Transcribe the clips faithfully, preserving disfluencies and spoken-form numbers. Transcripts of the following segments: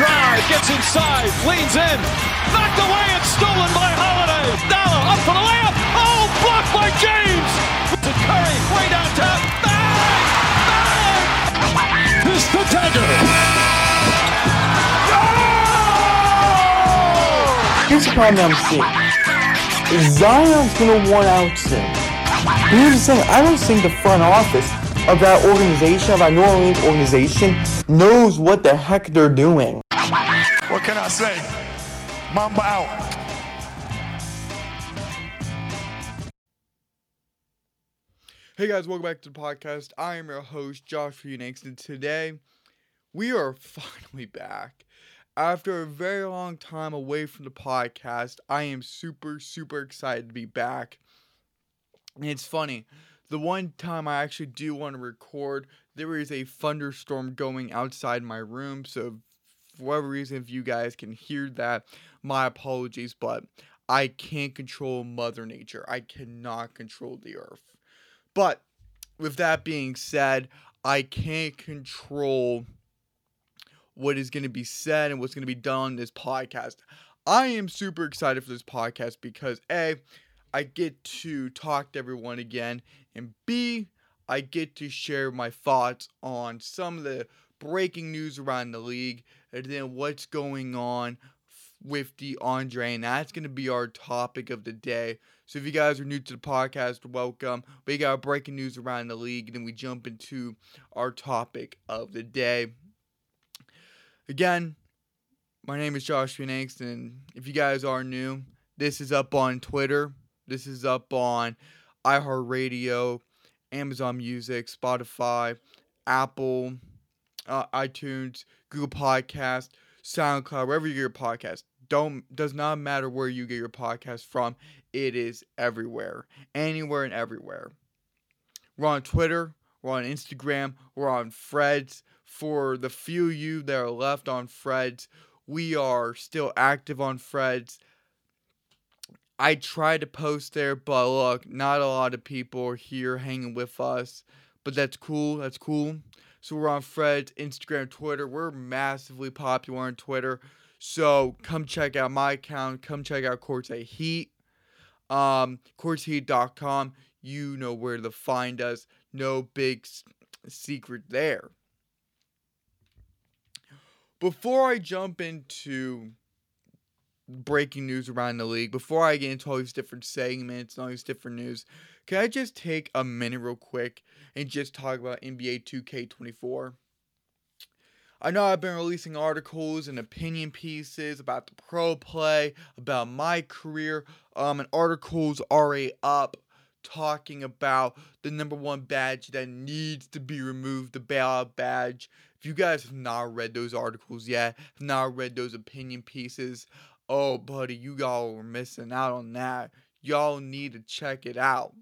drive, gets inside, leans in, knocked away and stolen by Holiday. Now up for the layup. Oh, blocked by James. To Curry, way downtown. Bang! Bang! This the dagger. Oh! Here's the problem I'm seeing. Zion's gonna want out soon. Here's the thing. I don't think the front office of that organization, of that New Orleans organization, knows what the heck they're doing. What can I say? Mamba out. Hey guys, welcome back to the podcast. I am your host, Josh Phoenix, and today we are finally back. After a very long time away from the podcast, I am super, super excited to be back. And it's funny. The one time I actually do want to record, there is a thunderstorm going outside my room, so for whatever reason, if you guys can hear that, my apologies, but I can't control Mother Nature. I cannot control the earth. But with that being said, I can't control what is going to be said and what's going to be done on this podcast. I am super excited for this podcast because A, I get to talk to everyone again, and B, I get to share my thoughts on some of the breaking news around the league, and then what's going on with DeAndre, and that's going to be our topic of the day. So if you guys are new to the podcast, welcome. We got our breaking news around the league, and then we jump into our topic of the day. Again, my name is Josh Phoenix, and if you guys are new, this is up on Twitter. This is up on iHeartRadio, Amazon Music, Spotify, Apple, uh, iTunes, Google Podcast, SoundCloud, wherever you get your podcast. Don't does not matter where you get your podcast from. It is everywhere, anywhere and everywhere. We're on Twitter. We're on Instagram. We're on Threads. For the few of you that are left on Threads, we are still active on Threads. I tried to post there, but look, not a lot of people are here hanging with us, but that's cool, that's cool. So we're on Threads, Instagram, Twitter. We're massively popular on Twitter, so come check out my account, come check out CourtSideHeat, um, Court Side Heat dot com, you know where to find us, no big s- secret there. Before I jump into breaking news around the league, before I get into all these different segments and all these different news, can I just take a minute real quick and just talk about N B A two K twenty-four? I know I've been releasing articles and opinion pieces about the pro play, about my career, um, and articles already up talking about the number one badge that needs to be removed, the bailout badge. If you guys have not read those articles yet, have not read those opinion pieces, oh, buddy, you y'all were missing out on that. Y'all need to check it out.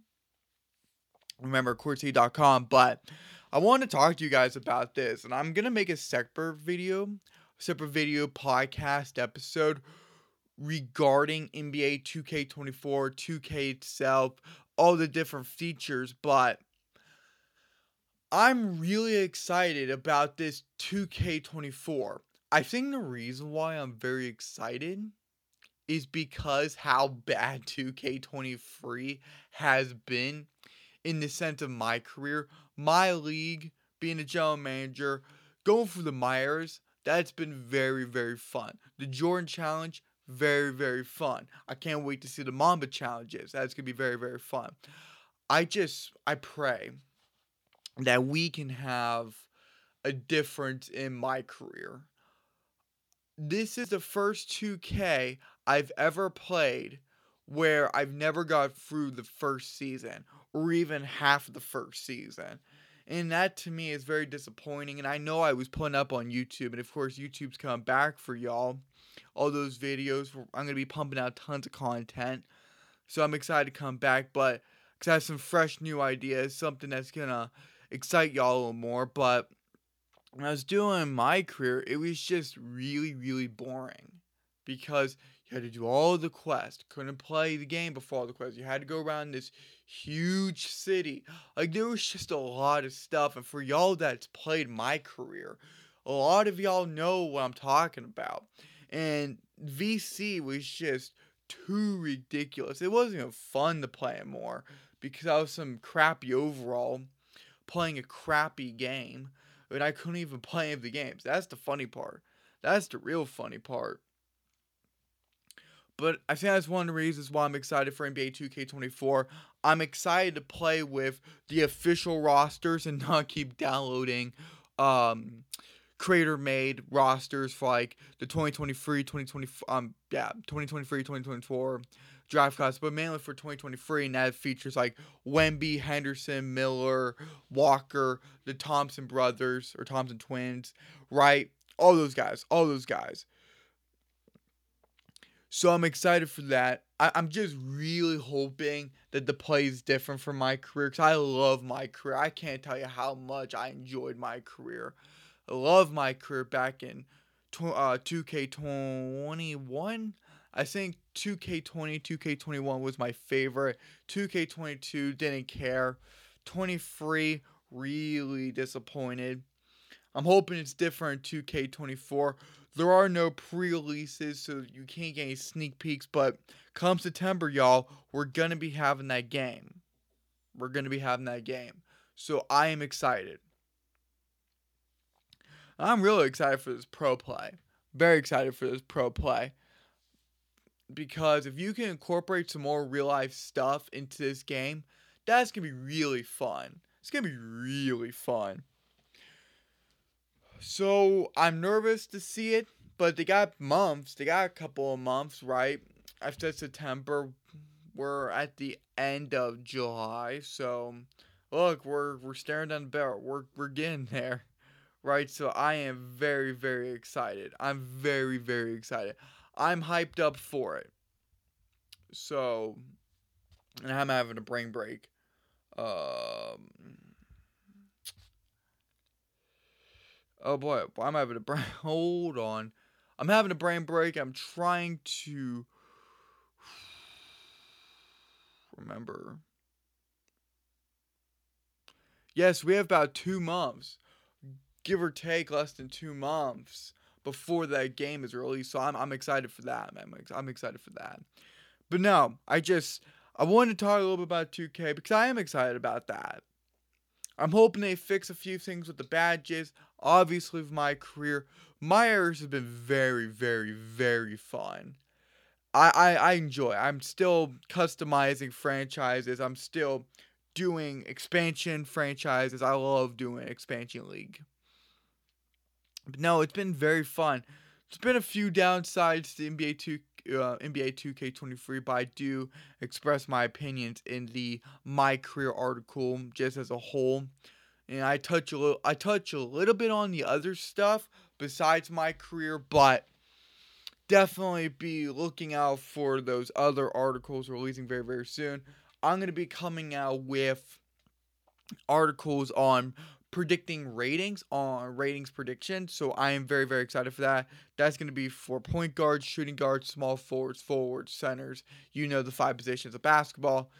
Remember, court side dot com. But I want to talk to you guys about this. And I'm going to make a separate video, separate video podcast episode regarding N B A two K twenty-four, two K itself, all the different features. But I'm really excited about this two K twenty-four. I think the reason why I'm very excited is because how bad two K twenty-three has been in the sense of my career, my league, being a general manager, going through the Myers. That's been very, very fun. The Jordan Challenge, very, very fun. I can't wait to see the Mamba Challenges. That's going to be very, very fun. I just, I pray that we can have a difference in my career. This is the first two K I've ever played where I've never got through the first season or even half the first season. And that to me is very disappointing. And I know I was putting up on YouTube. And of course, YouTube's coming back for y'all. All those videos. I'm going to be pumping out tons of content. So I'm excited to come back. But because I have some fresh new ideas. Something that's going to excite y'all a little more. But when I was doing my career, it was just really, really boring because you had to do all the quests. Couldn't play the game before all the quests. You had to go around this huge city. Like, there was just a lot of stuff. And for y'all that's played my career, A lot of y'all know what I'm talking about. And V C was just too ridiculous. It wasn't even fun to play anymore because I was some crappy overall playing a crappy game. And I couldn't even play any of the games. That's the funny part. That's the real funny part. But I think that's one of the reasons why I'm excited for N B A two K twenty-four. I'm excited to play with the official rosters and not keep downloading um, creator-made rosters for like the twenty twenty-three, twenty twenty, um, yeah, twenty twenty-three, twenty twenty-four draft class, but mainly for twenty twenty-three, and that features like Wemby, Henderson, Miller, Walker, the Thompson brothers or Thompson twins, right? All those guys, all those guys. So I'm excited for that. I, I'm just really hoping that the play is different from my career, because I love my career. I can't tell you how much I enjoyed my career. I love my career back in two K twenty-one. I think two K twenty, two K twenty-one was my favorite. two K twenty-two, didn't care. twenty-three, really disappointed. I'm hoping it's different in two K twenty-four. There are no pre-releases, so you can't get any sneak peeks, but come September, y'all, we're going to be having that game. We're going to be having that game. So I am excited. I'm really excited for this pro play. Very excited for this pro play. Because if you can incorporate some more real-life stuff into this game, that's going to be really fun. It's going to be really fun. So, I'm nervous to see it, but they got months. They got a couple of months, right? After September, we're at the end of July. So, look, we're we're staring down the barrel. We're, we're getting there, right? So, I am very, very excited. I'm very, very excited. I'm hyped up for it. So, and I'm having a brain break. Um... Oh boy, I'm having a brain, hold on. I'm having a brain break. I'm trying to remember. Yes, we have about two months, give or take less than two months before that game is released. So I'm I'm excited for that, man. I'm excited for that. But no, I just, I wanted to talk a little bit about two K because I am excited about that. I'm hoping they fix a few things with the badges. Obviously, with my career, my errors have been very, very, very fun. I, I, I enjoy it. I'm still customizing franchises. I'm still doing expansion franchises. I love doing expansion league. But no, it's been very fun. There's been a few downsides to N B A two K twenty-three, but I do express my opinions in the My Career article just as a whole. And I touch a little I touch a little bit on the other stuff besides my career, but definitely be looking out for those other articles releasing very, very soon. I'm going to be coming out with articles on predicting ratings, on ratings prediction. So I am very, very excited for that. That's going to be for point guards, shooting guards, small forwards, forwards, centers. You know the five positions of basketball.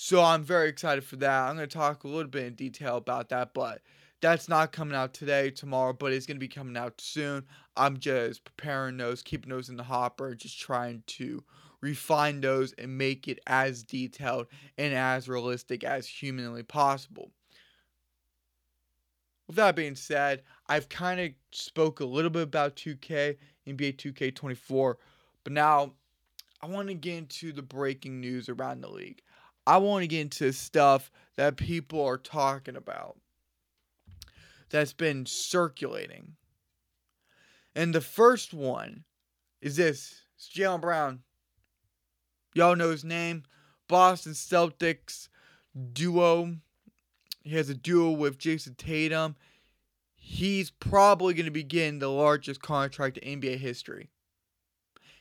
So I'm very excited for that. I'm going to talk a little bit in detail about that, but that's not coming out today, tomorrow, but it's going to be coming out soon. I'm just preparing those, keeping those in the hopper, just trying to refine those and make it as detailed and as realistic as humanly possible. With that being said, I've kind of spoke a little bit about two K, N B A two K twenty-four, but now I want to get into the breaking news around the league. I want to get into stuff that people are talking about that's been circulating. And the first one is this. It's Jaylen Brown. Y'all know his name. Boston Celtics duo. He has a duo with Jayson Tatum. He's probably going to be getting the largest contract in N B A history.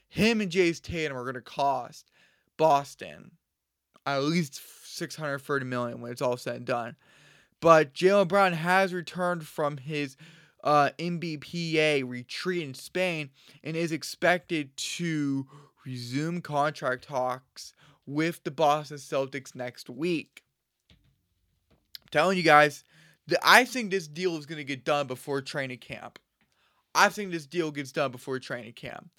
Him and Jayson Tatum are going to cost Boston at least six hundred thirty million dollars when it's all said and done. But Jaylen Brown has returned from his uh, M B P A retreat in Spain and is expected to resume contract talks with the Boston Celtics next week. I'm telling you guys, that I think this deal is going to get done before training camp. I think this deal gets done before training camp.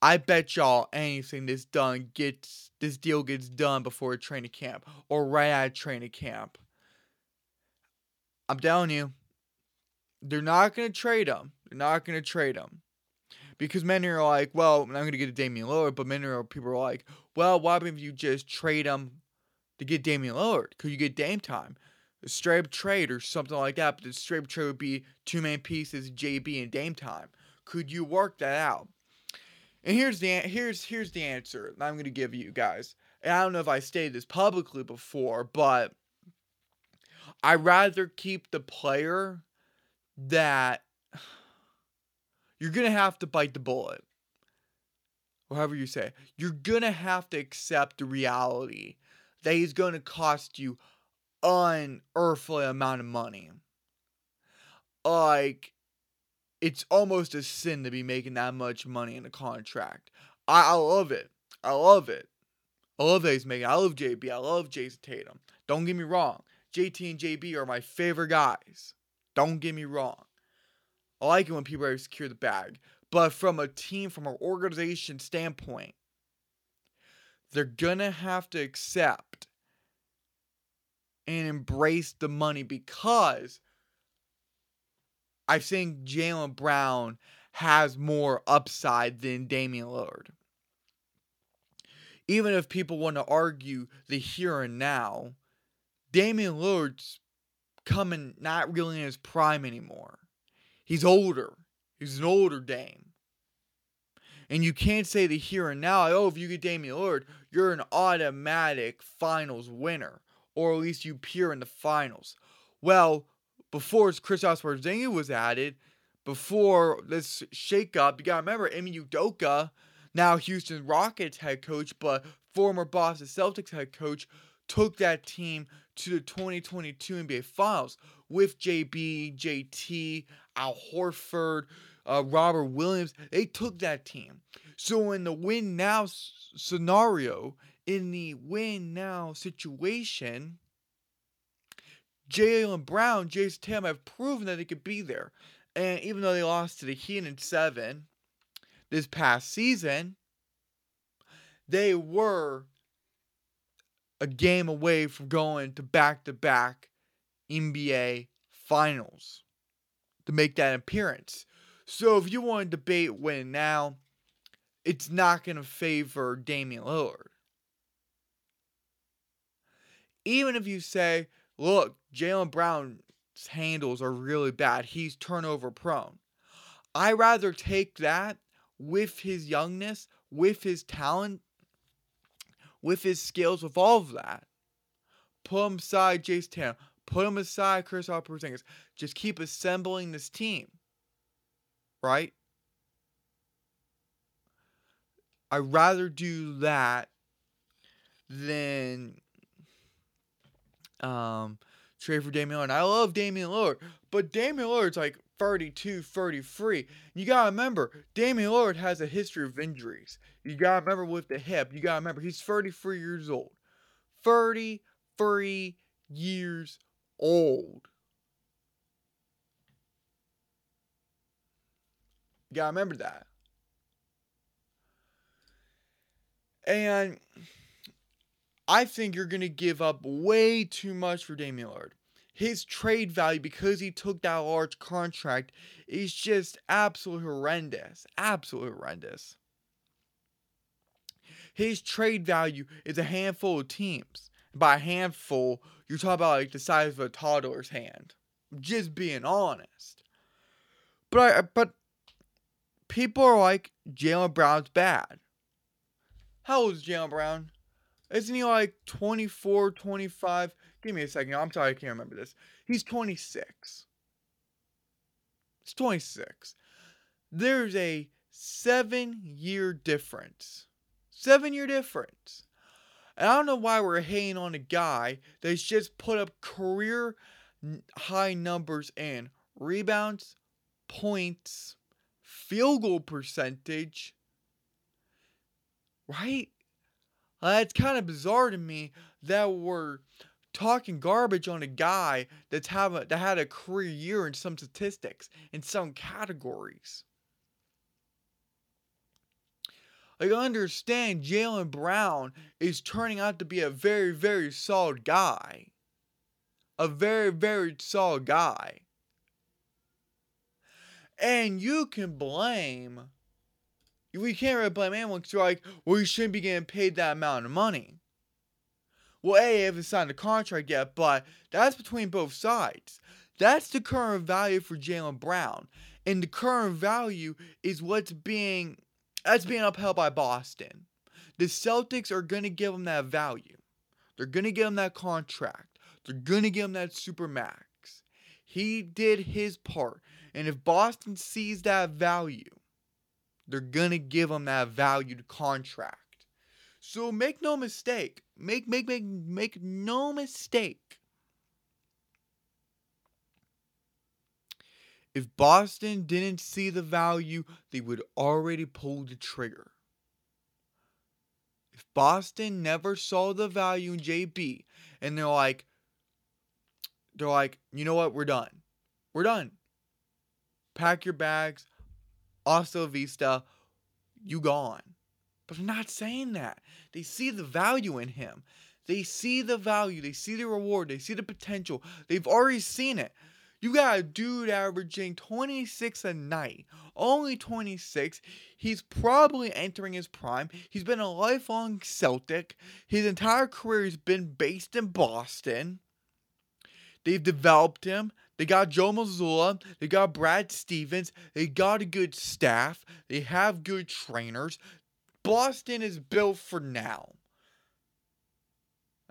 I bet y'all anything this done gets this deal gets done before training camp or right out of training camp. I'm telling you, they're not gonna trade him. They're not gonna trade him. Because many are like, well, I'm going to get a Damian Lillard, but many are, people are like, well, why don't you just trade him to get Damian Lillard? Because you get Dame time. A straight up trade or something like that, but the straight up trade would be two-man pieces, J B and Dame time. Could you work that out? And here's the here's here's the answer that I'm going to give you guys. And I don't know if I stated this publicly before, but I'd rather keep the player that... You're going to have to bite the bullet. Or however you say it. You're going to have to accept the reality that he's going to cost you an unearthly amount of money. Like, it's almost a sin to be making that much money in a contract. I, I love it. I love it. I love that he's making it. I love J B. I love Jayson Tatum. Don't get me wrong. J T and J B are my favorite guys. Don't get me wrong. I like it when people are secure the bag. But from a team, from an organization standpoint, they're going to have to accept and embrace the money because I think Jaylen Brown has more upside than Damian Lillard. Even if people want to argue the here and now, Damian Lillard's coming not really in his prime anymore. He's older. He's an older Dame. And you can't say the here and now, oh, if you get Damian Lillard, you're an automatic finals winner. Or at least you appear in the finals. Well, before Kristaps Porzingis was added, before this shakeup, you got to remember, Ime Udoka, now Houston Rockets head coach, but former Boston Celtics head coach, took that team to the twenty twenty-two N B A Finals with J B, J T, Al Horford, uh, Robert Williams. They took that team. So in the win now scenario, in the win now situation, Jaylen Brown, Jayson Tatum have proven that they could be there. And even though they lost to the Heat in seven this past season, they were a game away from going to back-to-back N B A Finals to make that appearance. So if you want to debate win now, it's not going to favor Damian Lillard. Even if you say, look, Jaylen Brown's handles are really bad. He's turnover prone. I'd rather take that with his youngness, with his talent, with his skills, with all of that. Put him aside Jayson Tatum. Put him aside Kristaps Porzingis. Just keep assembling this team. Right? I'd rather do that than um, trade for Damian Lillard. I love Damian Lillard. But Damian Lillard's like thirty-two, thirty-three. You gotta remember, Damian Lillard has a history of injuries. You gotta remember with the hip. You gotta remember, he's thirty-three years old. thirty-three years old. You gotta remember that. And I think you're gonna give up way too much for Damian Lillard. His trade value, because he took that large contract, is just absolutely horrendous. Absolutely horrendous. His trade value is a handful of teams. By handful, you're talking about like the size of a toddler's hand. Just being honest. But I, but people are like, Jaylen Brown's bad. How old is Jaylen Brown? Isn't he like twenty-four, twenty-five? Give me a second. I'm sorry. I can't remember this. He's twenty-six. He's twenty-six. There's a seven-year difference. Seven-year difference. And I don't know why we're hating on a guy that's just put up career-high numbers in rebounds, points, field goal percentage. Right? It's kind of bizarre to me that we're talking garbage on a guy that's have a, that had a career year in some statistics, in some categories. Like, I understand Jaylen Brown is turning out to be a very, very solid guy. A very, very solid guy. And you can blame... We can't really blame anyone because you're like, well, you shouldn't be getting paid that amount of money. Well, A, I haven't signed a contract yet, but that's between both sides. That's the current value for Jaylen Brown. And the current value is what's being... That's being upheld by Boston. The Celtics are going to give him that value. They're going to give him that contract. They're going to give him that supermax. He did his part. And if Boston sees that value, they're going to give him that valued contract. So make no mistake. Make, make, make, make no mistake. If Boston didn't see the value, they would already pull the trigger. If Boston never saw the value in J B, and they're like, they're like, you know what, we're done. We're done. Pack your bags. Hasta vista. You gone. But they're not saying that. They see the value in him. They see the value. They see the reward. They see the potential. They've already seen it. You got a dude averaging twenty-six a night. Only twenty-six. He's probably entering his prime. He's been a lifelong Celtic. His entire career has been based in Boston. They've developed him. They got Joe Mazzulla. They got Brad Stevens. They got a good staff. They have good trainers. Boston is built for now.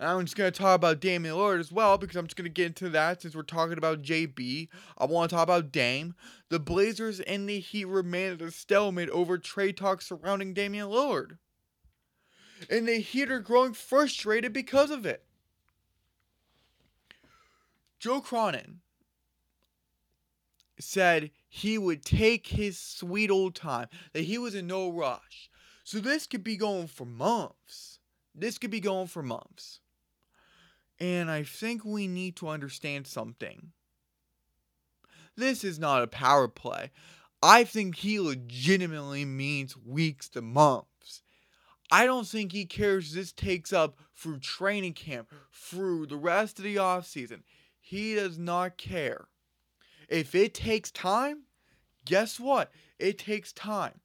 I'm just going to talk about Damian Lillard as well because I'm just going to get into that since we're talking about J B. I want to talk about Dame. The Blazers and the Heat remain at a stalemate over trade talks surrounding Damian Lillard. And the Heat are growing frustrated because of it. Joe Cronin said he would take his sweet old time, that he was in no rush. So this could be going for months. This could be going for months. And I think we need to understand something. This is not a power play. I think he legitimately means weeks to months. I don't think he cares this takes up through training camp, through the rest of the offseason. He does not care. If it takes time, guess what? It takes time.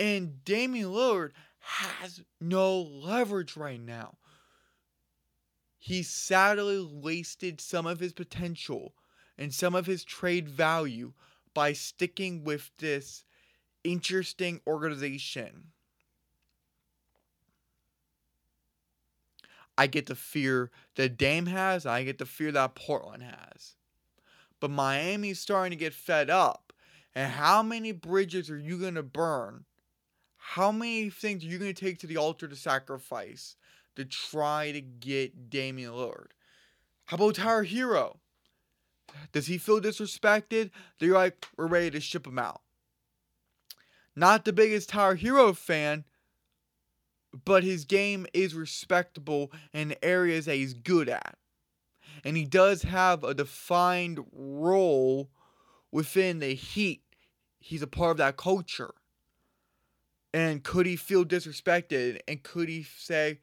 And Damian Lillard has no leverage right now. He sadly wasted some of his potential and some of his trade value by sticking with this interesting organization. I get the fear that Dame has, I get the fear that Portland has. But Miami's starting to get fed up. And how many bridges are you going to burn? How many things are you going to take to the altar to sacrifice to try to get Damian Lillard? How about Tyler Herro? Does he feel disrespected? They're like, we're ready to ship him out. Not the biggest Tyler Herro fan, but his game is respectable in areas that he's good at. And he does have a defined role within the Heat. He's a part of that culture. And could he feel disrespected? And could he say,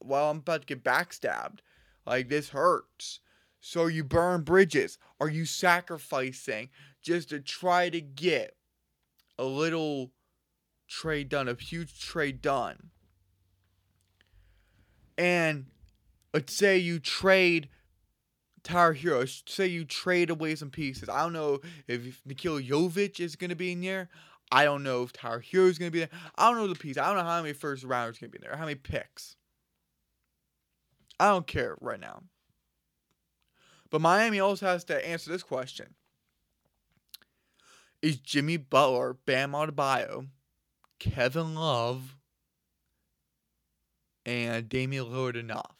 well, I'm about to get backstabbed. Like, this hurts. So you burn bridges. Are you sacrificing just to try to get a little trade done, a huge trade done? And let's say you trade Tyler Herro. Say you trade away some pieces. I don't know if Nikola Jovic is going to be in there. I don't know if Tyler Herro is going to be there. I don't know the piece. I don't know how many first rounders going to be there. How many picks. I don't care right now. But Miami also has to answer this question. Is Jimmy Butler, Bam Adebayo, Kevin Love, and Damian Lillard enough?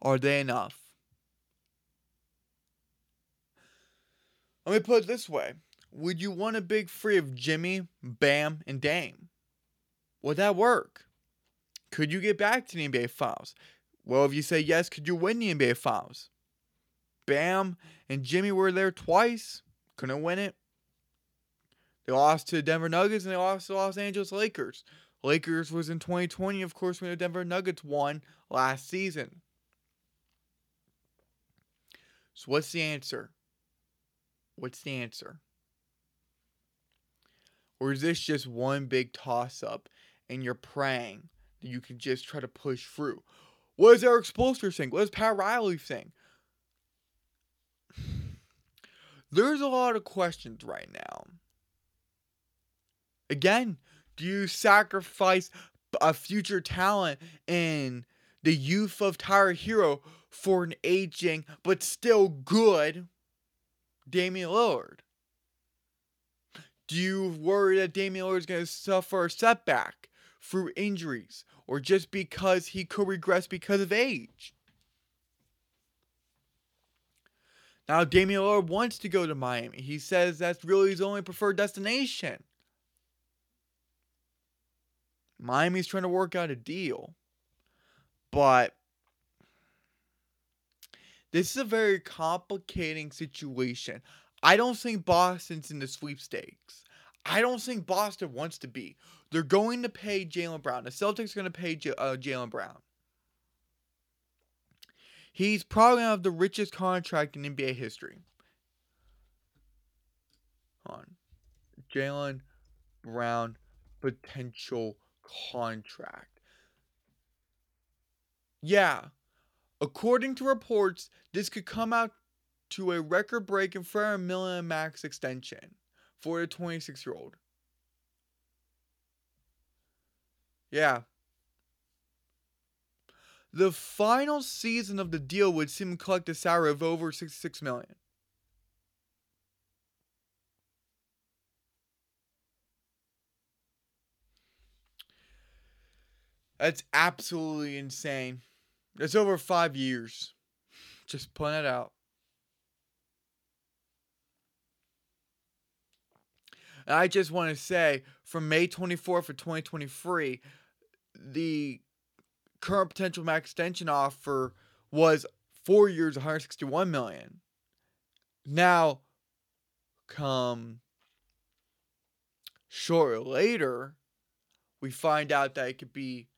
Are they enough? Let me put it this way. Would you want a big three of Jimmy, Bam, and Dame? Would that work? Could you get back to the N B A Finals? Well, if you say yes, could you win the N B A Finals? Bam and Jimmy were there twice. Couldn't win it. They lost to the Denver Nuggets and they lost to the Los Angeles Lakers. Lakers was in twenty twenty, of course, when the Denver Nuggets won last season. So what's the answer? What's the answer? Or is this just one big toss-up and you're praying that you can just try to push through? What does Eric Spoelstra think? What does Pat Riley think? There's a lot of questions right now. Again, do you sacrifice a future talent and the youth of Tyler Herro for an aging but still good Damian Lillard? Do you worry that Damian Lillard is going to suffer a setback through injuries or just because he could regress because of age? Now, Damian Lillard wants to go to Miami. He says that's really his only preferred destination. Miami's trying to work out a deal. But this is a very complicating situation. I don't think Boston's in the sweepstakes. I don't think Boston wants to be. They're going to pay Jaylen Brown. The Celtics are going to pay J- uh, Jaylen Brown. He's probably going to have the richest contract in N B A history. Hold on. Jaylen Brown potential contract. Yeah. According to reports, this could come out to a record-breaking four million dollars max extension for the twenty-six-year-old. Yeah. The final season of the deal would see him collect a salary of over sixty-six million dollars. That's absolutely insane. That's over five years. Just putting it out. And I just want to say, from May twenty-fourth of twenty twenty-three, the current potential max extension offer was four years, one hundred sixty-one million dollars. Now, come short later, we find out that it could be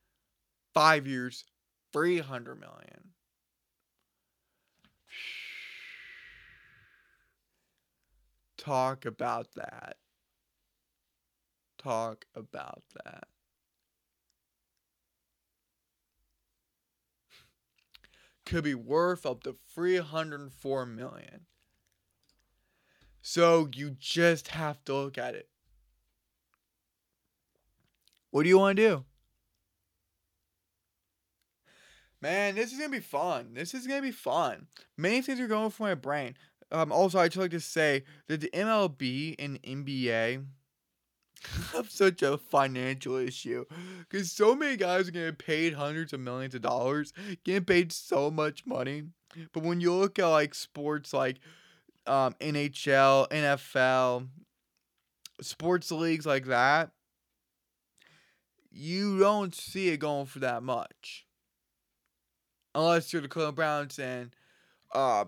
five years, three hundred million dollars. Talk about that. Talk about that. Could be worth up to three hundred four million dollars. So you just have to look at it. What do you want to do? Man, this is going to be fun. This is going to be fun. Many things are going through my brain. Um, also, I'd just like to say that the M L B and N B A have such a financial issue because so many guys are getting paid hundreds of millions of dollars, getting paid so much money. But when you look at like sports like um, N H L, N F L, sports leagues like that, you don't see it going for that much. Unless you're the Cleveland Browns and uh,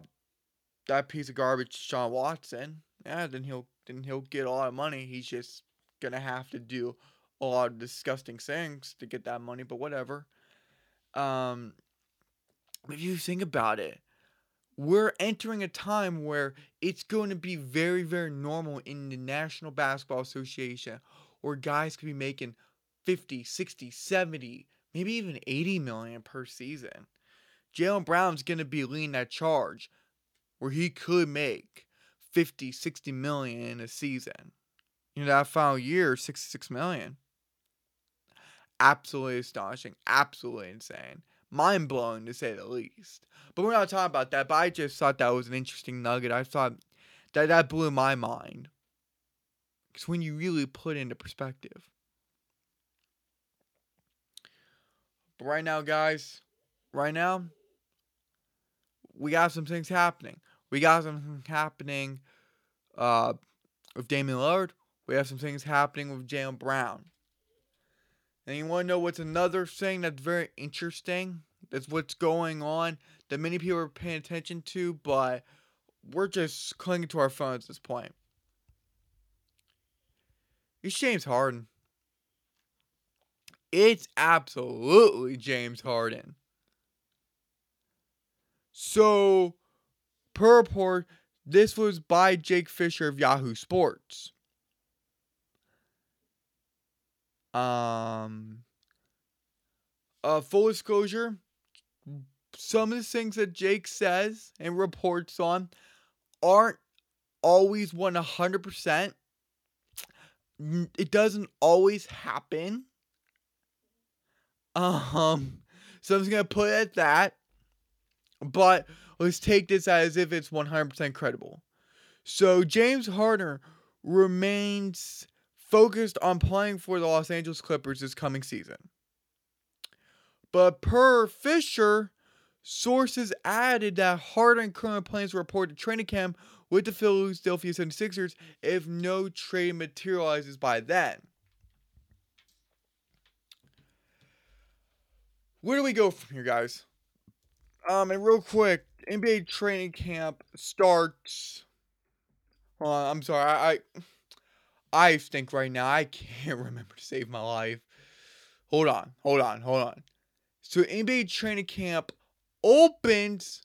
that piece of garbage, Sean Watson. Yeah, then he'll then he'll get a lot of money. He's just gonna have to do a lot of disgusting things to get that money, but whatever. Um, if you think about it, we're entering a time where it's going to be very, very normal in the National Basketball Association, where guys could be making fifty, sixty, seventy, maybe even eighty million per season. Jaylen Brown's going to be leading that charge where he could make fifty, sixty million in a season. You know, that final year, sixty-six million. Absolutely astonishing. Absolutely insane. Mind-blowing, to say the least. But we're not talking about that. But I just thought that was an interesting nugget. I thought that that blew my mind. Because when you really put into perspective. But right now, guys, right now, we got some things happening. We got something happening uh, with Damian Lillard. We have some things happening with Jaylen Brown. And you want to know what's another thing that's very interesting? That's what's going on that many people are paying attention to, but we're just clinging to our phones at this point. It's James Harden. It's absolutely James Harden. So, per report, this was by Jake Fisher of Yahoo Sports. Um, uh, full disclosure, some of the things that Jake says and reports on aren't always one hundred percent. It doesn't always happen. Um, so I'm just going to put it at that. But let's take this as if it's one hundred percent credible. So James Harden remains focused on playing for the Los Angeles Clippers this coming season. But per Fisher, sources added that Harden currently plans to report to training camp with the Philadelphia seventy-sixers if no trade materializes by then. Where do we go from here, guys? Um, and real quick, N B A training camp starts. Hold on, I'm sorry. I, I I think right now I can't remember to save my life. Hold on, hold on, hold on. So N B A training camp opens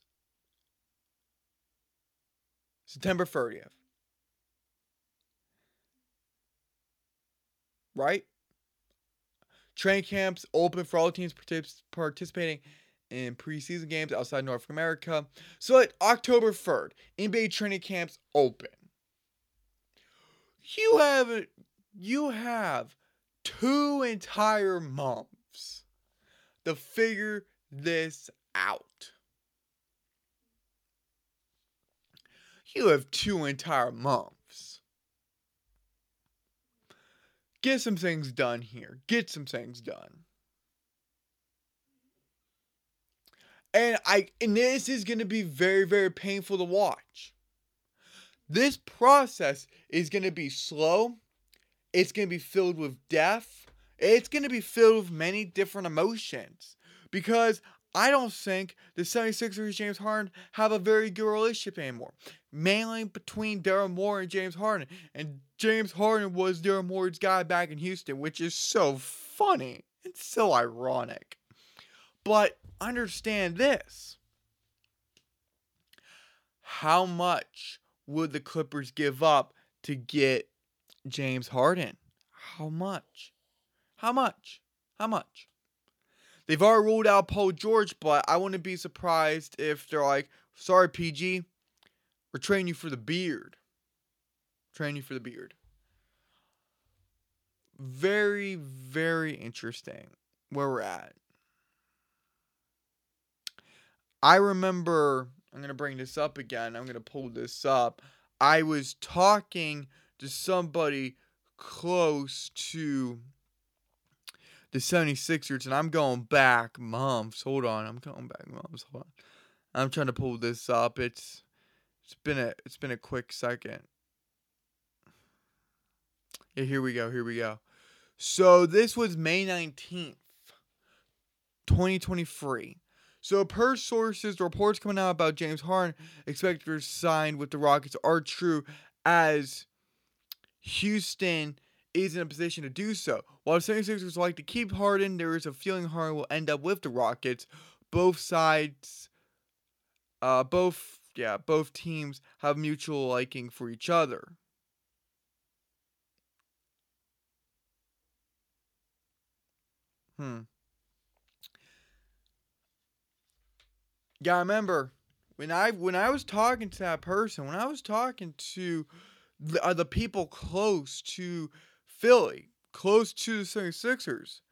September thirtieth. Right? Training camps open for all teams particip- participating in preseason games outside North America. So, like, October third, N B A training camps open. You have, you have two entire months to figure this out. You have two entire months. Get some things done here. Get some things done. And I and this is going to be very, very painful to watch. This process is going to be slow. It's going to be filled with death. It's going to be filled with many different emotions. Because I don't think the seventy-sixers and James Harden have a very good relationship anymore. Mainly between Daryl Morey and James Harden. And James Harden was Daryl Morey's guy back in Houston, which is so funny. It's so ironic. But understand this. How much would the Clippers give up to get James Harden? How much? How much? How much? They've already ruled out Paul George, but I wouldn't be surprised if they're like, sorry, P G, we're training you for the beard. Training you for the beard. Very, very interesting where we're at. I remember, I'm going to bring this up again. I'm going to pull this up. I was talking to somebody close to the seventy-sixers, and I'm going back months. Hold on. I'm going back months. Hold on. I'm trying to pull this up. It's it's been a it's been a quick second. Yeah, here we go. Here we go. So this was May nineteenth, twenty twenty-three. So per sources, the reports coming out about James Harden expected to sign with the Rockets are true, as Houston is in a position to do so. While the seventy-sixers like to keep Harden, there is a feeling Harden will end up with the Rockets. Both sides, uh, both, yeah, both teams have mutual liking for each other. Hmm. Yeah, I remember when I when I was talking to that person, when I was talking to the, uh, the people close to Philly, close to the seventy-sixers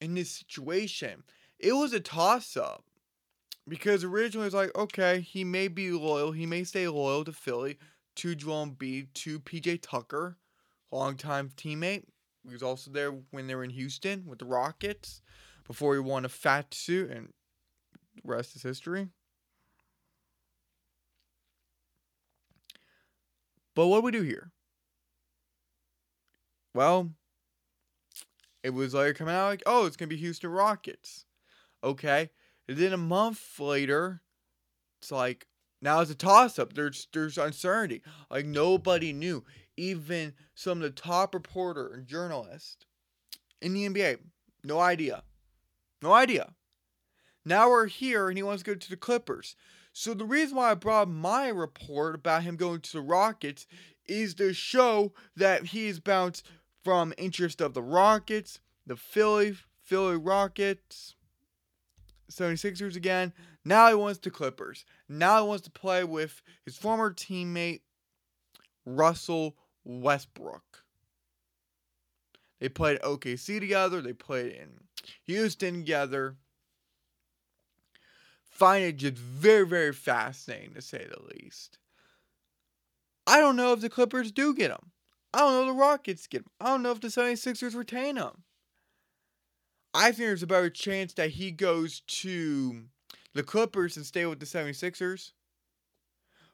in this situation, it was a toss-up. Because originally it was like, okay, he may be loyal, he may stay loyal to Philly, to Joel Embiid, to P J Tucker, longtime teammate. He was also there when they were in Houston with the Rockets before he won a fat suit, and rest is history. But what do we do here? Well, It was later coming out like, oh, it's going to be Houston Rockets. Okay. And then a month later, it's like, now it's a toss-up. There's there's uncertainty. Like, nobody knew. Even some of the top reporter and journalist in the N B A. No idea. No idea. Now we're here, and he wants to go to the Clippers. So the reason why I brought my report about him going to the Rockets is to show that he is bounced from interest of the Rockets, the Philly, Philly Rockets, seventy-sixers again. Now he wants the Clippers. Now he wants to play with his former teammate, Russell Westbrook. They played O K C together. They played in Houston together. Find it just very, very fascinating, to say the least. I don't know if the Clippers do get him. I don't know if the Rockets get him. I don't know if the seventy-sixers retain him. I think there's a better chance that he goes to the Clippers and stay with the seventy-sixers.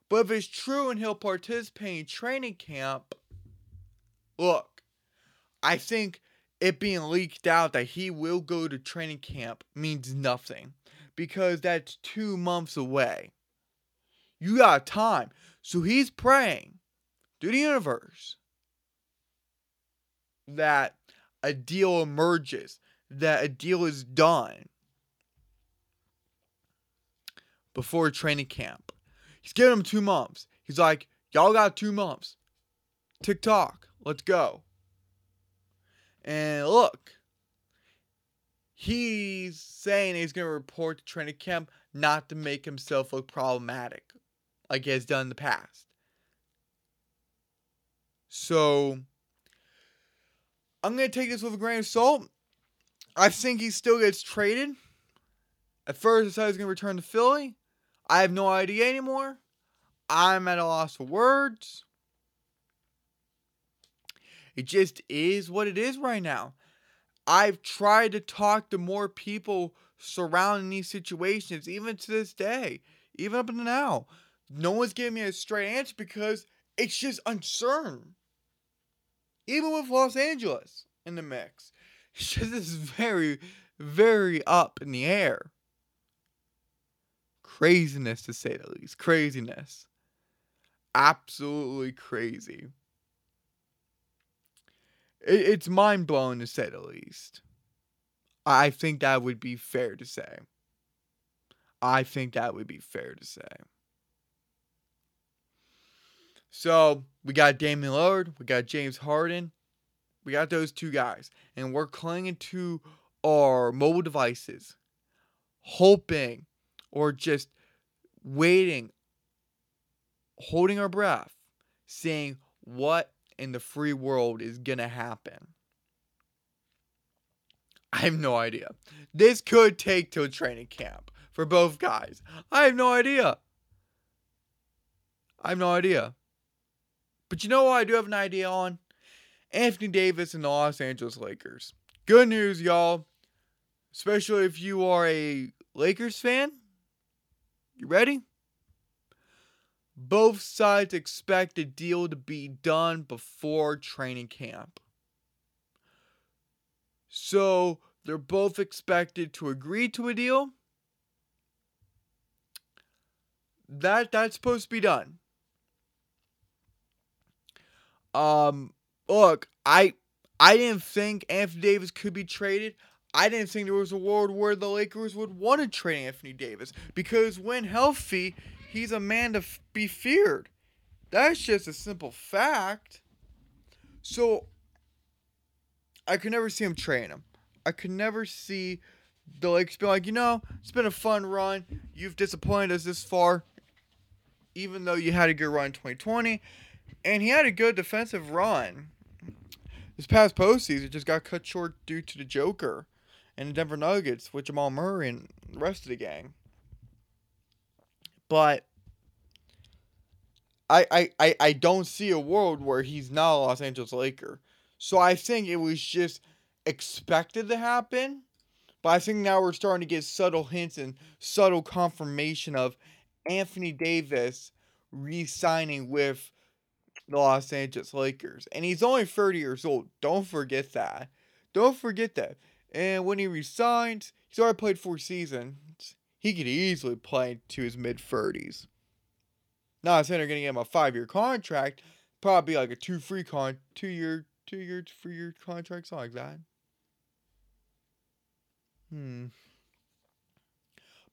But if it's true and he'll participate in training camp, look, I think it being leaked out that he will go to training camp means nothing, because that's two months away. You got time. So he's praying to the universe that a deal emerges, that a deal is done before training camp. He's giving him two months. He's like, y'all got two months. Tick tock. Let's go. And look, he's saying he's going to report to training camp not to make himself look problematic like he has done in the past. So, I'm going to take this with a grain of salt. I think he still gets traded. At first, I thought he was going to return to Philly. I have no idea anymore. I'm at a loss for words. It just is what it is right now. I've tried to talk to more people surrounding these situations, even to this day, even up until now. No one's giving me a straight answer because it's just uncertain. Even with Los Angeles in the mix, it's just this very, very up in the air. Craziness, to say the least. Craziness. Absolutely crazy. It, it's mind-blowing, to say the least. I think that would be fair to say. I think that would be fair to say. So, we got Damian Lillard. We got James Harden. We got those two guys. And we're clinging to our mobile devices, hoping, or just waiting, holding our breath, seeing what in the free world is going to happen. I have no idea. This could take till training camp for both guys. I have no idea. I have no idea. But you know what I do have an idea on? Anthony Davis and the Los Angeles Lakers. Good news, y'all. Especially if you are a Lakers fan. You ready? Both sides expect a deal to be done before training camp. So, they're both expected to agree to a deal. That that's supposed to be done. Um, look, I I didn't think Anthony Davis could be traded. I didn't think there was a world where the Lakers would want to trade Anthony Davis, because when healthy, he's a man to f- be feared. That's just a simple fact. So, I could never see him trading him. I could never see the Lakers be like, you know, it's been a fun run. You've disappointed us this far, even though you had a good run in twenty twenty. And he had a good defensive run. This past postseason, it just got cut short due to the Joker and the Denver Nuggets with Jamal Murray and the rest of the gang. But I, I, I, I don't see a world where he's not a Los Angeles Laker. So I think it was just expected to happen. But I think now we're starting to get subtle hints and subtle confirmation of Anthony Davis re-signing with the Los Angeles Lakers. And he's only thirty years old. Don't forget that. Don't forget that. And when he resigns, he's already played four seasons. He could easily play to his mid-thirties. Now, instead they're going to get him a five-year contract, probably like a two free con, two-year, two-year, three-year contract, something like that. Hmm.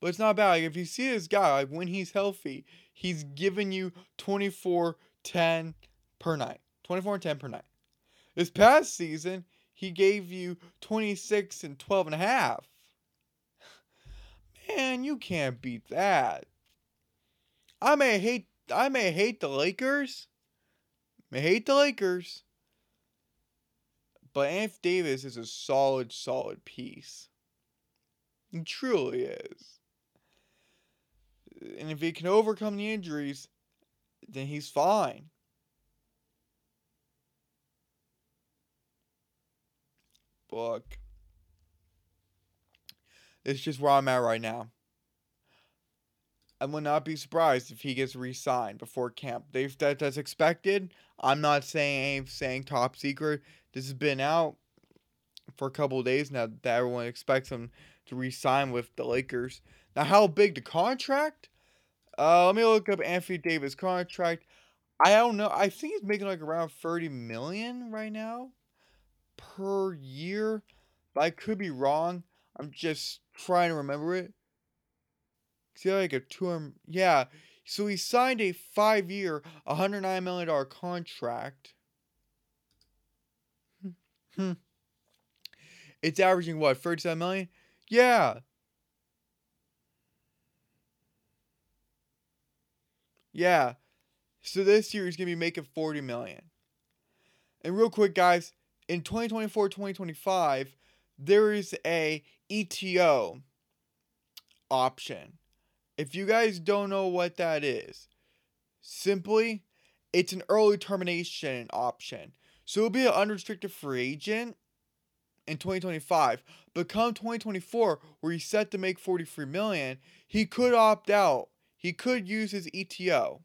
But it's not bad. Like, if you see this guy, like when he's healthy, he's giving you twenty-four, ten per night. twenty-four and ten per night. This past season, he gave you twenty-six and twelve and a half. Man, you can't beat that. I may hate I may hate the Lakers. May hate the Lakers. But Anthony Davis is a solid, solid piece. He truly is. And if he can overcome the injuries, then he's fine. Look, it's just where I'm at right now. I will not be surprised if he gets re-signed before camp. They've, that, that's expected. I'm not saying saying top secret. This has been out for a couple of days now that everyone expects him to re-sign with the Lakers. Now, how big the contract? Uh, let me look up Anthony Davis' contract. I don't know. I think he's making like around thirty million dollars right now per year, but I could be wrong. I'm just trying to remember it. See, like a two, yeah. So he signed a five-year, one hundred nine million dollars contract. Hmm. It's averaging what, thirty-seven million dollars? Yeah. Yeah. So this year he's gonna be making forty million dollars. And real quick, guys. In twenty twenty-four twenty twenty-five, there is a E T O option. If you guys don't know what that is, simply, it's an early termination option. So it'll be an unrestricted free agent in twenty twenty-five. But come twenty twenty-four, where he's set to make forty-three million dollars, he could opt out. He could use his E T O.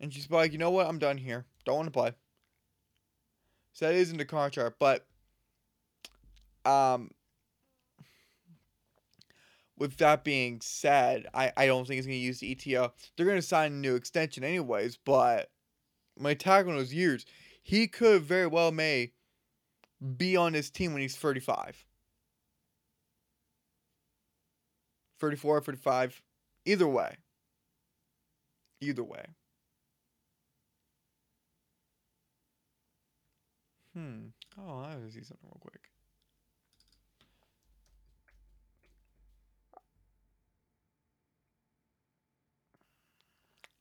And just be like, you know what? I'm done here. Don't want to play. So that isn't the contract, but um, with that being said, I, I don't think he's going to use the E T O. They're going to sign a new extension anyways, but my tackle in those years, he could very well may be on this team when he's thirty-five. thirty-four, thirty-five, either way. Either way. Hmm. Oh, I gotta see something real quick.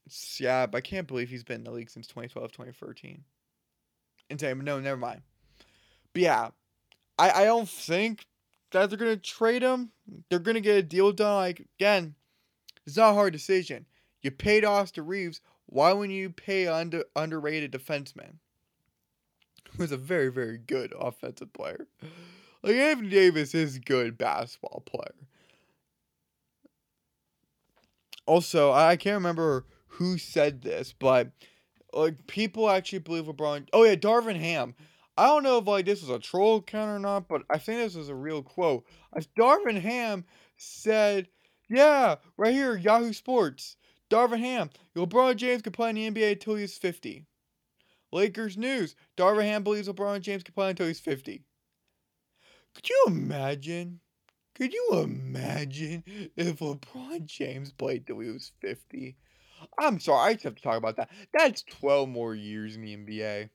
It's, yeah, but I can't believe he's been in the league since twenty twelve, twenty thirteen. Insane. No, never mind. But yeah, I, I don't think that they're going to trade him. They're going to get a deal done. Like, again, it's not a hard decision. You paid Austin Reeves. Why wouldn't you pay an under, underrated defenseman? Who's a very, very good offensive player. Like, Anthony Davis is a good basketball player. Also, I can't remember who said this, but, like, people actually believe LeBron... Oh, yeah, Darvin Ham. I don't know if, like, this was a troll account or not, but I think this was a real quote. Darvin Ham said, yeah, right here, Yahoo Sports. Darvin Ham, LeBron James could play in the N B A until he's fifty. Lakers news. Darvin Ham believes LeBron James can play until he's fifty. Could you imagine? Could you imagine if LeBron James played till he was fifty? I'm sorry, I just have to talk about that. That's twelve more years in the N B A.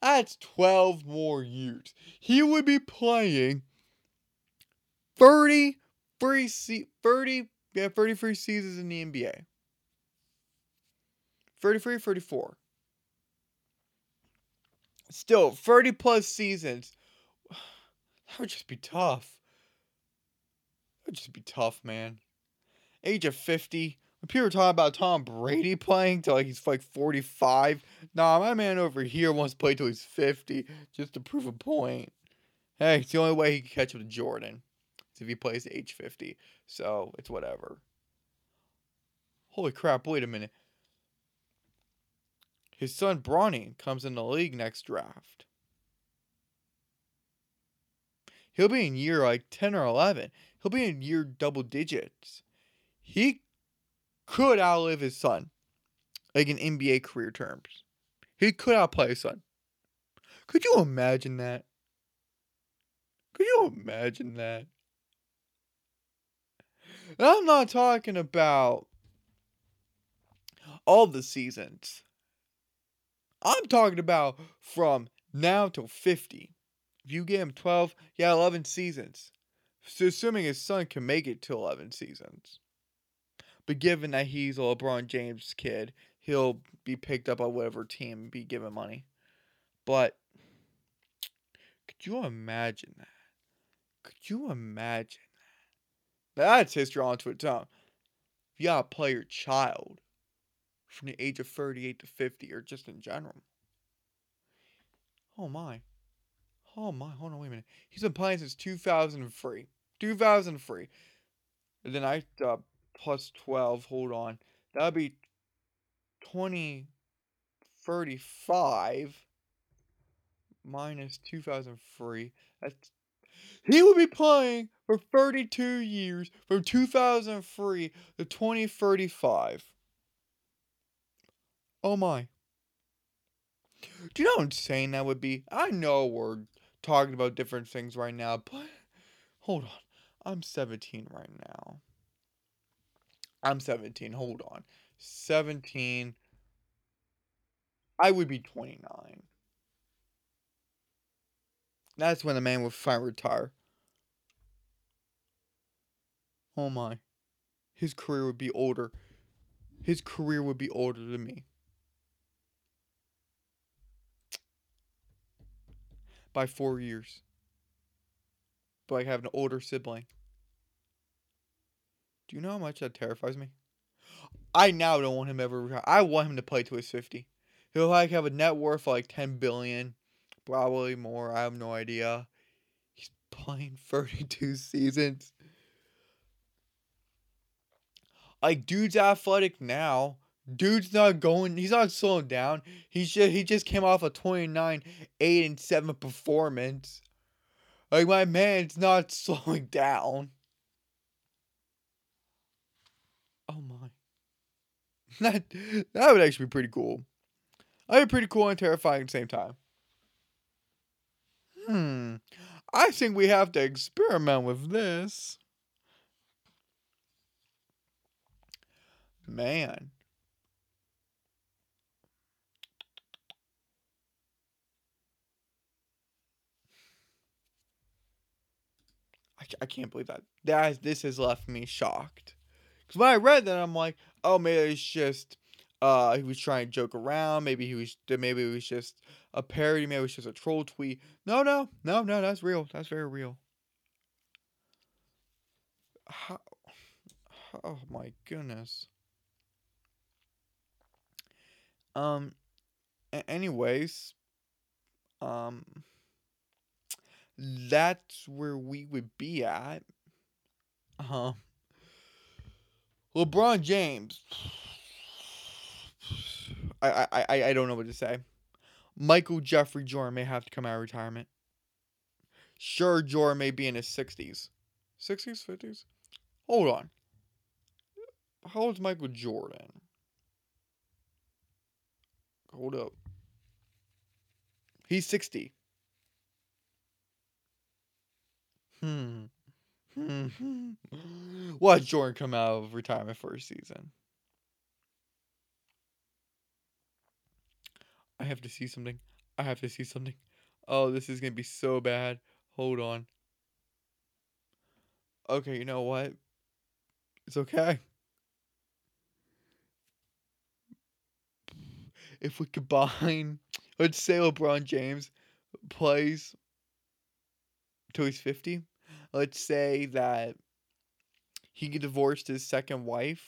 That's twelve more years. He would be playing thirty, thirty, thirty, yeah, thirty-three seasons in the N B A. thirty-three, thirty-four. Still, thirty-plus seasons. That would just be tough. That would just be tough, man. Age of fifty. When people are talking about Tom Brady playing till like he's like forty-five. Nah, my man over here wants to play till he's fifty just to prove a point. Hey, it's the only way he can catch up to Jordan. Is if he plays at age fifty. So, it's whatever. Holy crap, wait a minute. His son, Bronny, comes in the league next draft. he'll be in year like ten or eleven. He'll be in year double digits. He could outlive his son, like in N B A career terms. He could outplay his son. Could you imagine that? Could you imagine that? And I'm not talking about all the seasons. I'm talking about from now till fifty. If you give him twelve, yeah, eleven seasons. So assuming his son can make it to eleven seasons. But given that he's a LeBron James kid, he'll be picked up by whatever team and be given money. But could you imagine that? Could you imagine that? That's history onto its own. If you gotta play your child from the age of thirty-eight to fifty, or just in general. Oh my. Oh my, hold on, wait a minute. He's been playing since two thousand three. two thousand three. And then I, uh, plus twelve, hold on. That would be twenty thirty-five minus two thousand three. That's, he would be playing for thirty-two years from two thousand three to twenty thirty-five. Oh my. Do you know how insane that would be? I know we're talking about different things right now, but hold on. I'm seventeen right now. I'm seventeen. Hold on. seventeen. I would be twenty-nine. That's when the man would finally retire. Oh my. His career would be older. His career would be older than me. By four years. But I have an older sibling. Do you know how much that terrifies me? I now don't want him ever retire. I want him to play to his fifty. He'll like have a net worth of like ten billion dollars. Probably more. I have no idea. He's playing thirty-two seasons. Like, dude's athletic now. Dude's not going. He's not slowing down. He just, he just came off a twenty-nine, eight, and seven performance. Like, my man's not slowing down. Oh, my. That, that would actually be pretty cool. That would be pretty cool and terrifying at the same time. Hmm. I think we have to experiment with this. Man. I, I can't believe that. that. This has left me shocked. Because when I read that, I'm like, oh, maybe it's just, uh, he was trying to joke around. Maybe he was, maybe it was just a parody. Maybe it was just a troll tweet. No, no, no, no, that's real. That's very real. How? Oh my goodness. Um. Anyways. Um. That's where we would be at. Uh-huh. LeBron James. I I I I don't know what to say. Michael Jeffrey Jordan may have to come out of retirement. Sure, Jordan may be in his sixties. sixties, fifties? Hold on. How old's Michael Jordan? Hold up. He's sixty. Hmm. Hmm. Watch Jordan come out of retirement for a season. I have to see something. I have to see something. Oh, this is going to be so bad. Hold on. Okay, you know what? It's okay. If we combine, let's say LeBron James plays till he's fifty. Let's say that he divorced his second wife.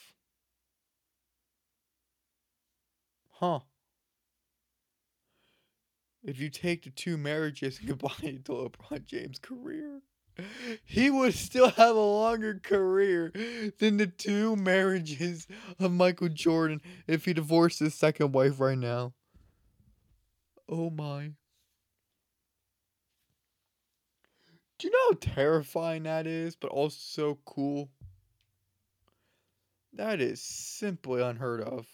Huh. If you take the two marriages and combine it to LeBron James' career, he would still have a longer career than the two marriages of Michael Jordan if he divorced his second wife right now. Oh my. Do you know how terrifying that is, but also cool? That is simply unheard of.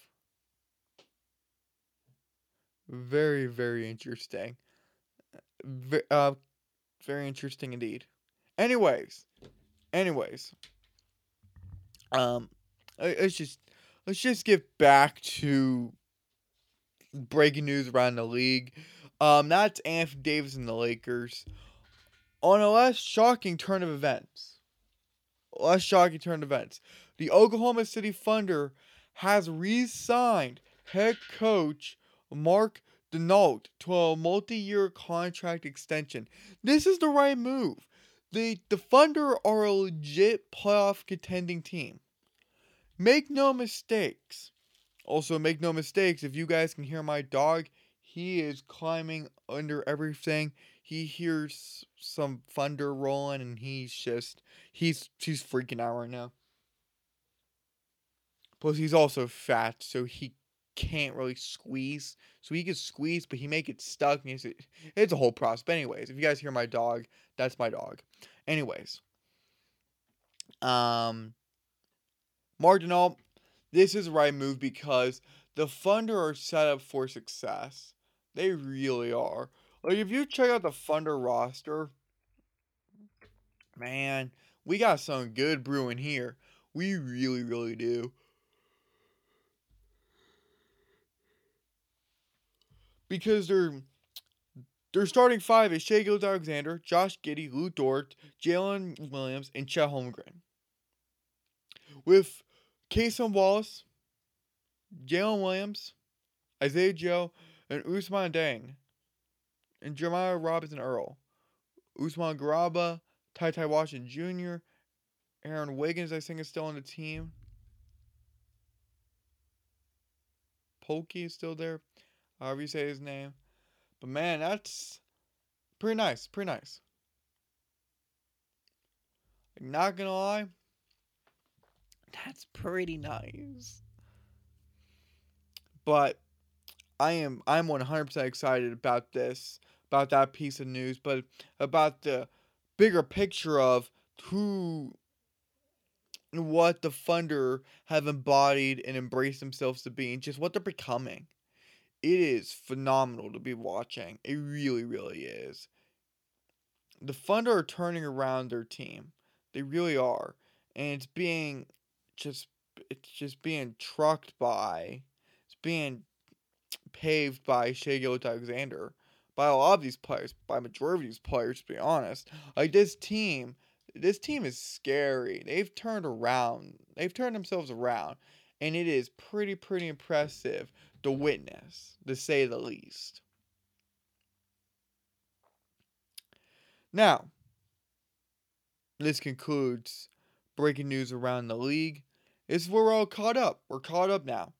Very, very interesting. Very, uh, very interesting indeed. Anyways, anyways, um, let's just let's just get back to breaking news around the league. Um, that's Anthony Davis and the Lakers. On a less shocking turn of events, less shocking turn of events, the Oklahoma City Thunder has re-signed head coach Mark Dagnall to a multi-year contract extension. This is the right move. The, the Thunder are a legit playoff contending team. Make no mistakes. Also, make no mistakes, if you guys can hear my dog, he is climbing under everything. He hears some thunder rolling, and he's just, he's, he's freaking out right now. Plus, he's also fat, so he can't really squeeze. So he can squeeze, but he may get stuck. And it's, it's a whole process. But anyways, if you guys hear my dog, that's my dog. Anyways. Um, Mark Dagnall, this is the right move because the Thunder are set up for success. They really are. Like, if you check out the Thunder roster, man, we got some good brewing here. We really, really do. Because they're, they're starting five is Shai Gilgeous-Alexander, Josh Giddey, Lou Dort, Jalen Williams, and Chet Holmgren. With Cason Wallace, Jalen Williams, Isaiah Joe, and Ousmane Deng. And Jeremiah Robinson Earl, Usman Garaba, Ty Ty Washington Junior, Aaron Wiggins, I think, is still on the team. Polky is still there, however you say his name. But, man, that's pretty nice, pretty nice. I'm not going to lie, that's pretty nice. But I am I'm one hundred percent excited about this. About that piece of news, but about the bigger picture of who and what the Thunder have embodied and embraced themselves to be, and just what they're becoming. It is phenomenal to be watching. It really, really is. The Thunder are turning around their team. They really are. And it's being just it's just being trucked by. It's being paved by Shai Gilgeous-Alexander. By a lot of these players, by majority of these players, to be honest. Like, this team, this team is scary. They've turned around. They've turned themselves around. And it is pretty, pretty impressive to witness, to say the least. Now, this concludes breaking news around the league. This is where we're all caught up. We're caught up now.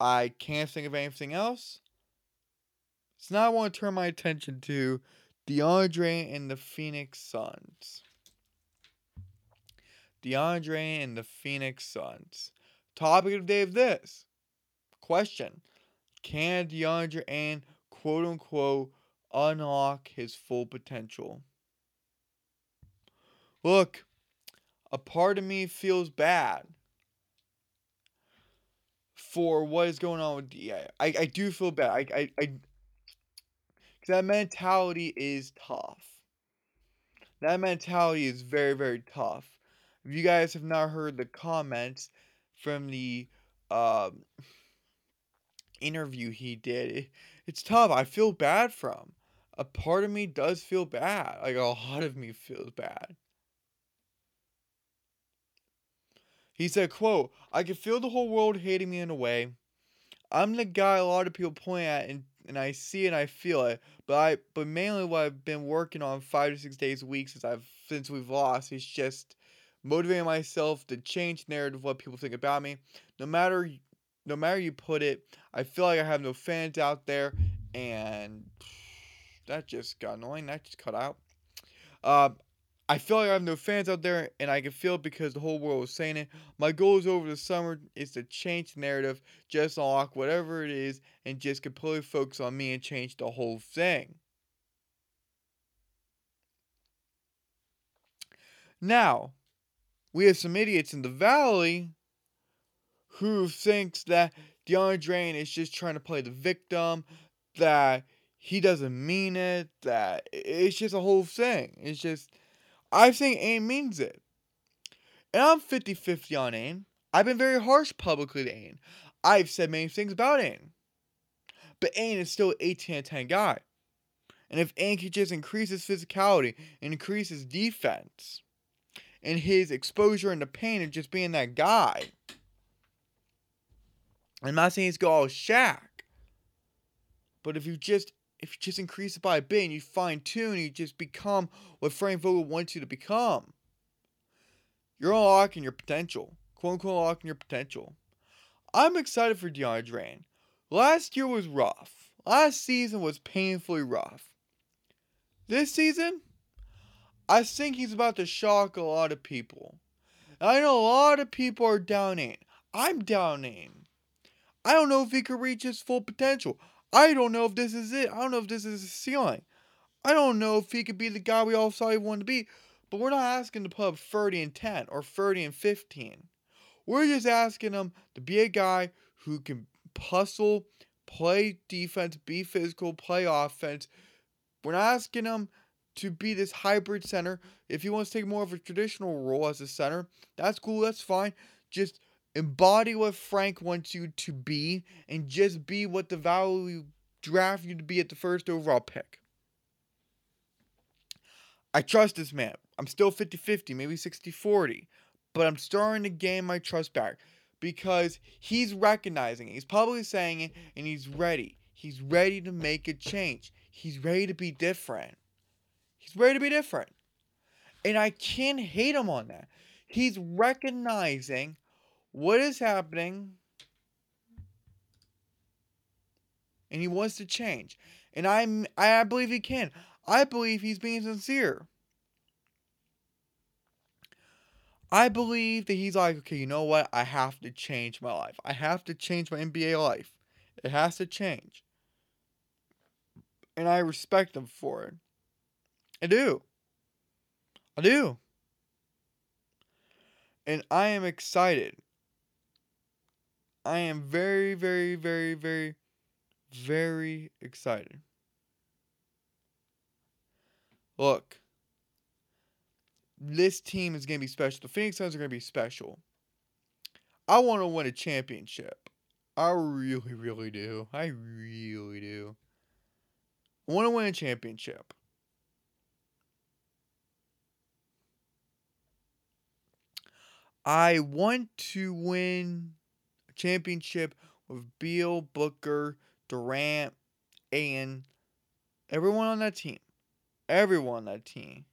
I can't think of anything else. So now I want to turn my attention to DeAndre and the Phoenix Suns. DeAndre and the Phoenix Suns. Topic of the day of this. Question. Can DeAndre Ayton, quote unquote, unlock his full potential? Look, a part of me feels bad for what is going on with D A. I, I do feel bad. I... I, I That mentality is tough. That mentality is very, very tough. If you guys have not heard the comments from the um, interview he did, it, it's tough. I feel bad for him. A part of me does feel bad. Like, a lot of me feels bad. He said, quote, "I can feel the whole world hating me in a way. I'm the guy a lot of people point at and And I see it and I feel it, but I but mainly what I've been working on five to six days a week since I've since we've lost is just motivating myself to change the narrative of what people think about me. No matter no matter you put it, I feel like I have no fans out there," and that just got annoying. That just cut out. Uh, I feel like I have no fans out there, and I can feel it because the whole world was saying it. My goals over the summer is to change the narrative, just unlock whatever it is, and just completely focus on me and change the whole thing. Now, we have some idiots in the Valley who thinks that DeAndre Ayton is just trying to play the victim, that he doesn't mean it, that it's just a whole thing. It's just, I think Ayton means it. And I'm fifty-fifty on Ayton. I've been very harsh publicly to Ayton. I've said many things about Ayton. But Ayton is still an eighteen out of ten guy. And if Ayton could just increase his physicality, increase his defense, and his exposure in the paint of just being that guy. I'm not saying he's got all Shaq. But if you just if you just increase it by a bit and you fine-tune, you just become what Frank Vogel wants you to become. You're unlocking your potential. Quote-unquote unlocking your potential. I'm excited for DeAndre Ayton. Last year was rough. Last season was painfully rough. This season, I think he's about to shock a lot of people. And I know a lot of people are down Ayton. I'm down Ayton. I don't know if he could reach his full potential. I don't know if this is it. I don't know if this is his ceiling. I don't know if he could be the guy we all saw he wanted to be. But we're not asking him to put up thirty and ten or thirty and fifteen. We're just asking him to be a guy who can hustle, play defense, be physical, play offense. We're not asking him to be this hybrid center. If he wants to take more of a traditional role as a center, that's cool, that's fine. Just embody what Frank wants you to be, and just be what the Valley draft you to be at the first overall pick. I trust this man. I'm still fifty-fifty, maybe sixty-forty, but I'm starting to gain my trust back because he's recognizing it. He's probably saying it, and he's ready. He's ready to make a change. He's ready to be different. He's ready to be different. And I can't hate him on that. He's recognizing what is happening, and he wants to change. And I'm, I believe he can. I believe he's being sincere. I believe that he's like, okay, you know what? I have to change my life. I have to change my N B A life. It has to change. And I respect him for it. I do. I do. And I am excited. I am very, very, very, very, very excited. Look, this team is going to be special. The Phoenix Suns are going to be special. I want to win a championship. I really, really do. I really do. I want to win a championship. I want to win a championship with Beal, Booker, Durant, Ayton, everyone on that team. Everyone on that team.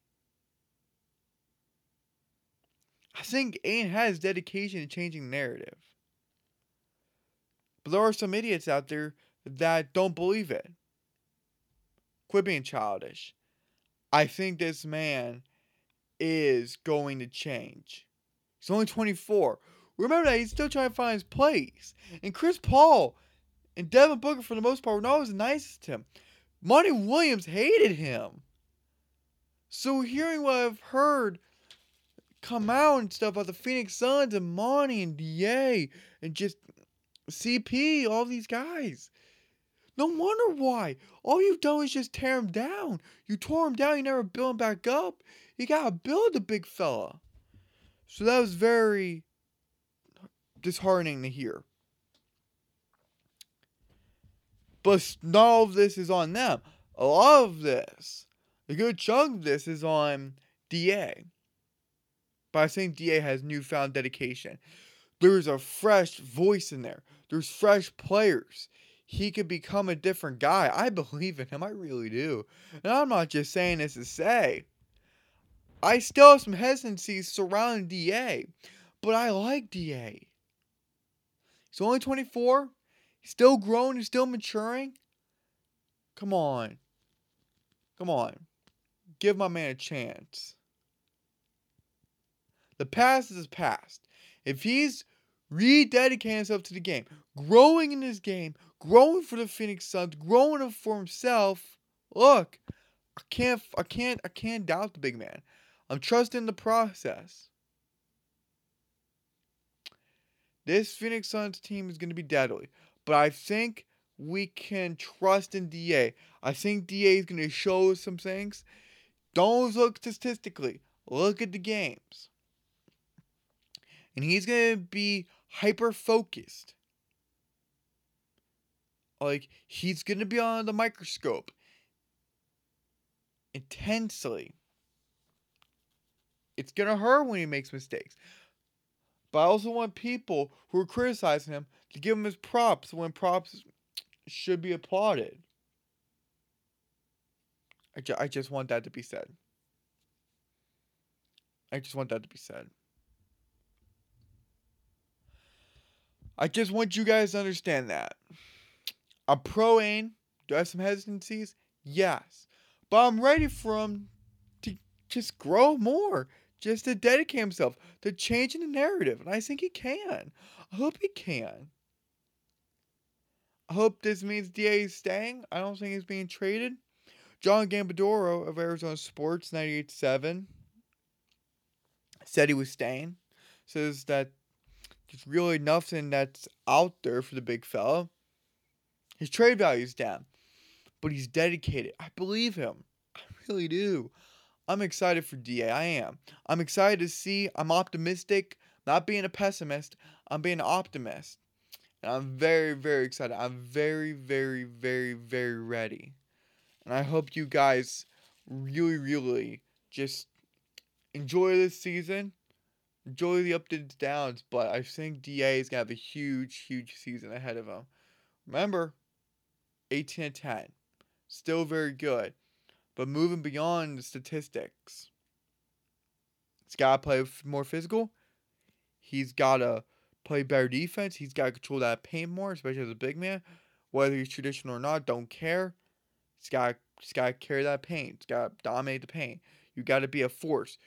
I think Ayton has dedication to changing narrative. But there are some idiots out there that don't believe it. Quit being childish. I think this man is going to change. He's only twenty-four. Remember that he's still trying to find his place. And Chris Paul and Devin Booker, for the most part, were not always the nicest to him. Monty Williams hated him. So hearing what I've heard come out and stuff about the Phoenix Suns and Monty and D A and just C P, all these guys. No wonder why. All you've done is just tear him down. You tore him down. You never built him back up. You got to build the big fella. So that was very disheartening to hear. But not all of this is on them. A lot of this, a good chunk of this is on D A. But I think D A has newfound dedication. There's a fresh voice in there. There's fresh players. He could become a different guy. I believe in him. I really do. And I'm not just saying this to say. I still have some hesitancies surrounding D A, but I like D A. He's only twenty-four. He's still growing. He's still maturing. Come on. Come on. Give my man a chance. The past is his past. If he's rededicating himself to the game, growing in his game, growing for the Phoenix Suns, growing for himself, look, I can't, I can't, I can't doubt the big man. I'm trusting the process. This Phoenix Suns team is going to be deadly. But I think we can trust in D A. I think D A is going to show us some things. Don't look statistically. Look at the games. And he's going to be hyper-focused. Like, he's going to be on the microscope. Intensely. It's going to hurt when he makes mistakes. But I also want people who are criticizing him to give him his props when props should be applauded. I, ju- I just want that to be said. I just want that to be said. I just want you guys to understand that. I'm pro-Ain. Do I have some hesitancies? Yes. But I'm ready for him to just grow more. Just to dedicate himself to changing the narrative. And I think he can. I hope he can. I hope this means D A is staying. I don't think he's being traded. John Gambadoro of Arizona Sports ninety-eight point seven said he was staying. Says that there's really nothing that's out there for the big fella. His trade value is down. But he's dedicated. I believe him. I really do. I'm excited for D A. I am. I'm excited to see. I'm optimistic. Not being a pessimist. I'm being an optimist. And I'm very, very excited. I'm very, very, very, very ready. And I hope you guys really, really just enjoy this season. Enjoy the ups and downs. But I think D A is going to have a huge, huge season ahead of him. Remember, eighteen and ten. Still very good. But moving beyond the statistics, he's got to play more physical. He's got to play better defense. He's got to control that paint more, especially as a big man. Whether he's traditional or not, don't care. He's got he's got to carry that paint. He's got to dominate the paint. You got to be a force.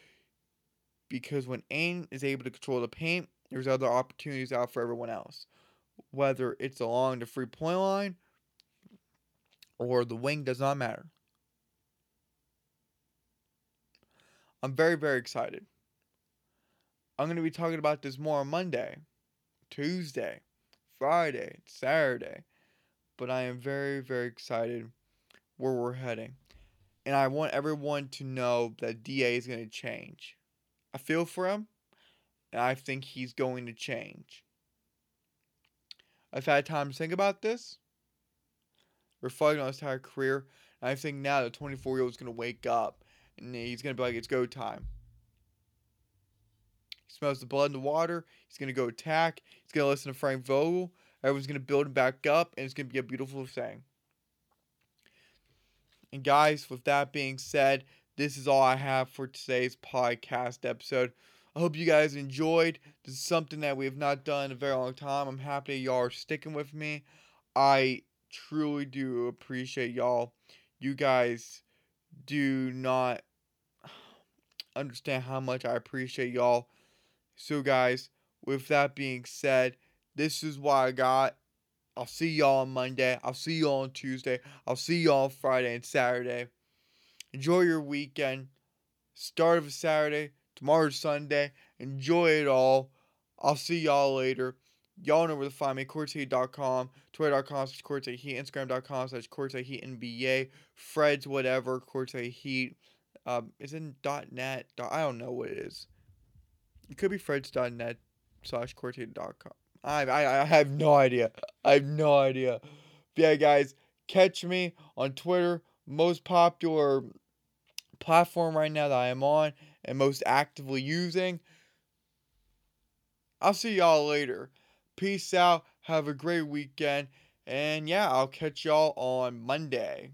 Because when Ain is able to control the paint, there's other opportunities out for everyone else. Whether it's along the three-point line or the wing, does not matter. I'm very, very excited. I'm going to be talking about this more on Monday, Tuesday, Friday, Saturday. But I am very, very excited where we're heading. And I want everyone to know that D A is going to change. I feel for him, and I think he's going to change. I've had time to think about this, reflecting on his entire career. And I think now the twenty-four-year-old is going to wake up. And he's going to be like, it's go time. He smells the blood in the water. He's going to go attack. He's going to listen to Frank Vogel. Everyone's going to build him back up. And it's going to be a beautiful thing. And guys, with that being said, this is all I have for today's podcast episode. I hope you guys enjoyed. This is something that we have not done in a very long time. I'm happy that y'all are sticking with me. I truly do appreciate y'all. You guys do not understand how much I appreciate y'all. So guys, with that being said, this is what I got. I'll see y'all on Monday. I'll see y'all on Tuesday. I'll see y'all on Friday and Saturday. Enjoy your weekend. Start of a Saturday. Tomorrow's Sunday. Enjoy it all. I'll see y'all later. Y'all know where to find me. Court Side Heat dot com, Twitter dot com slash CourtSideHeat, Instagram dot com slash CourtSideHeat N B A, Fred's whatever, CourtSideHeat. Um, is it .net? I don't know what it is. It could be Fred's dot net slash CourtSideHeat dot com. I, I, I have no idea. I have no idea. But yeah, guys, catch me on Twitter. Most popular platform right now that I am on and most actively using. I'll see y'all later. Peace out, have a great weekend, and yeah, I'll catch y'all on Monday.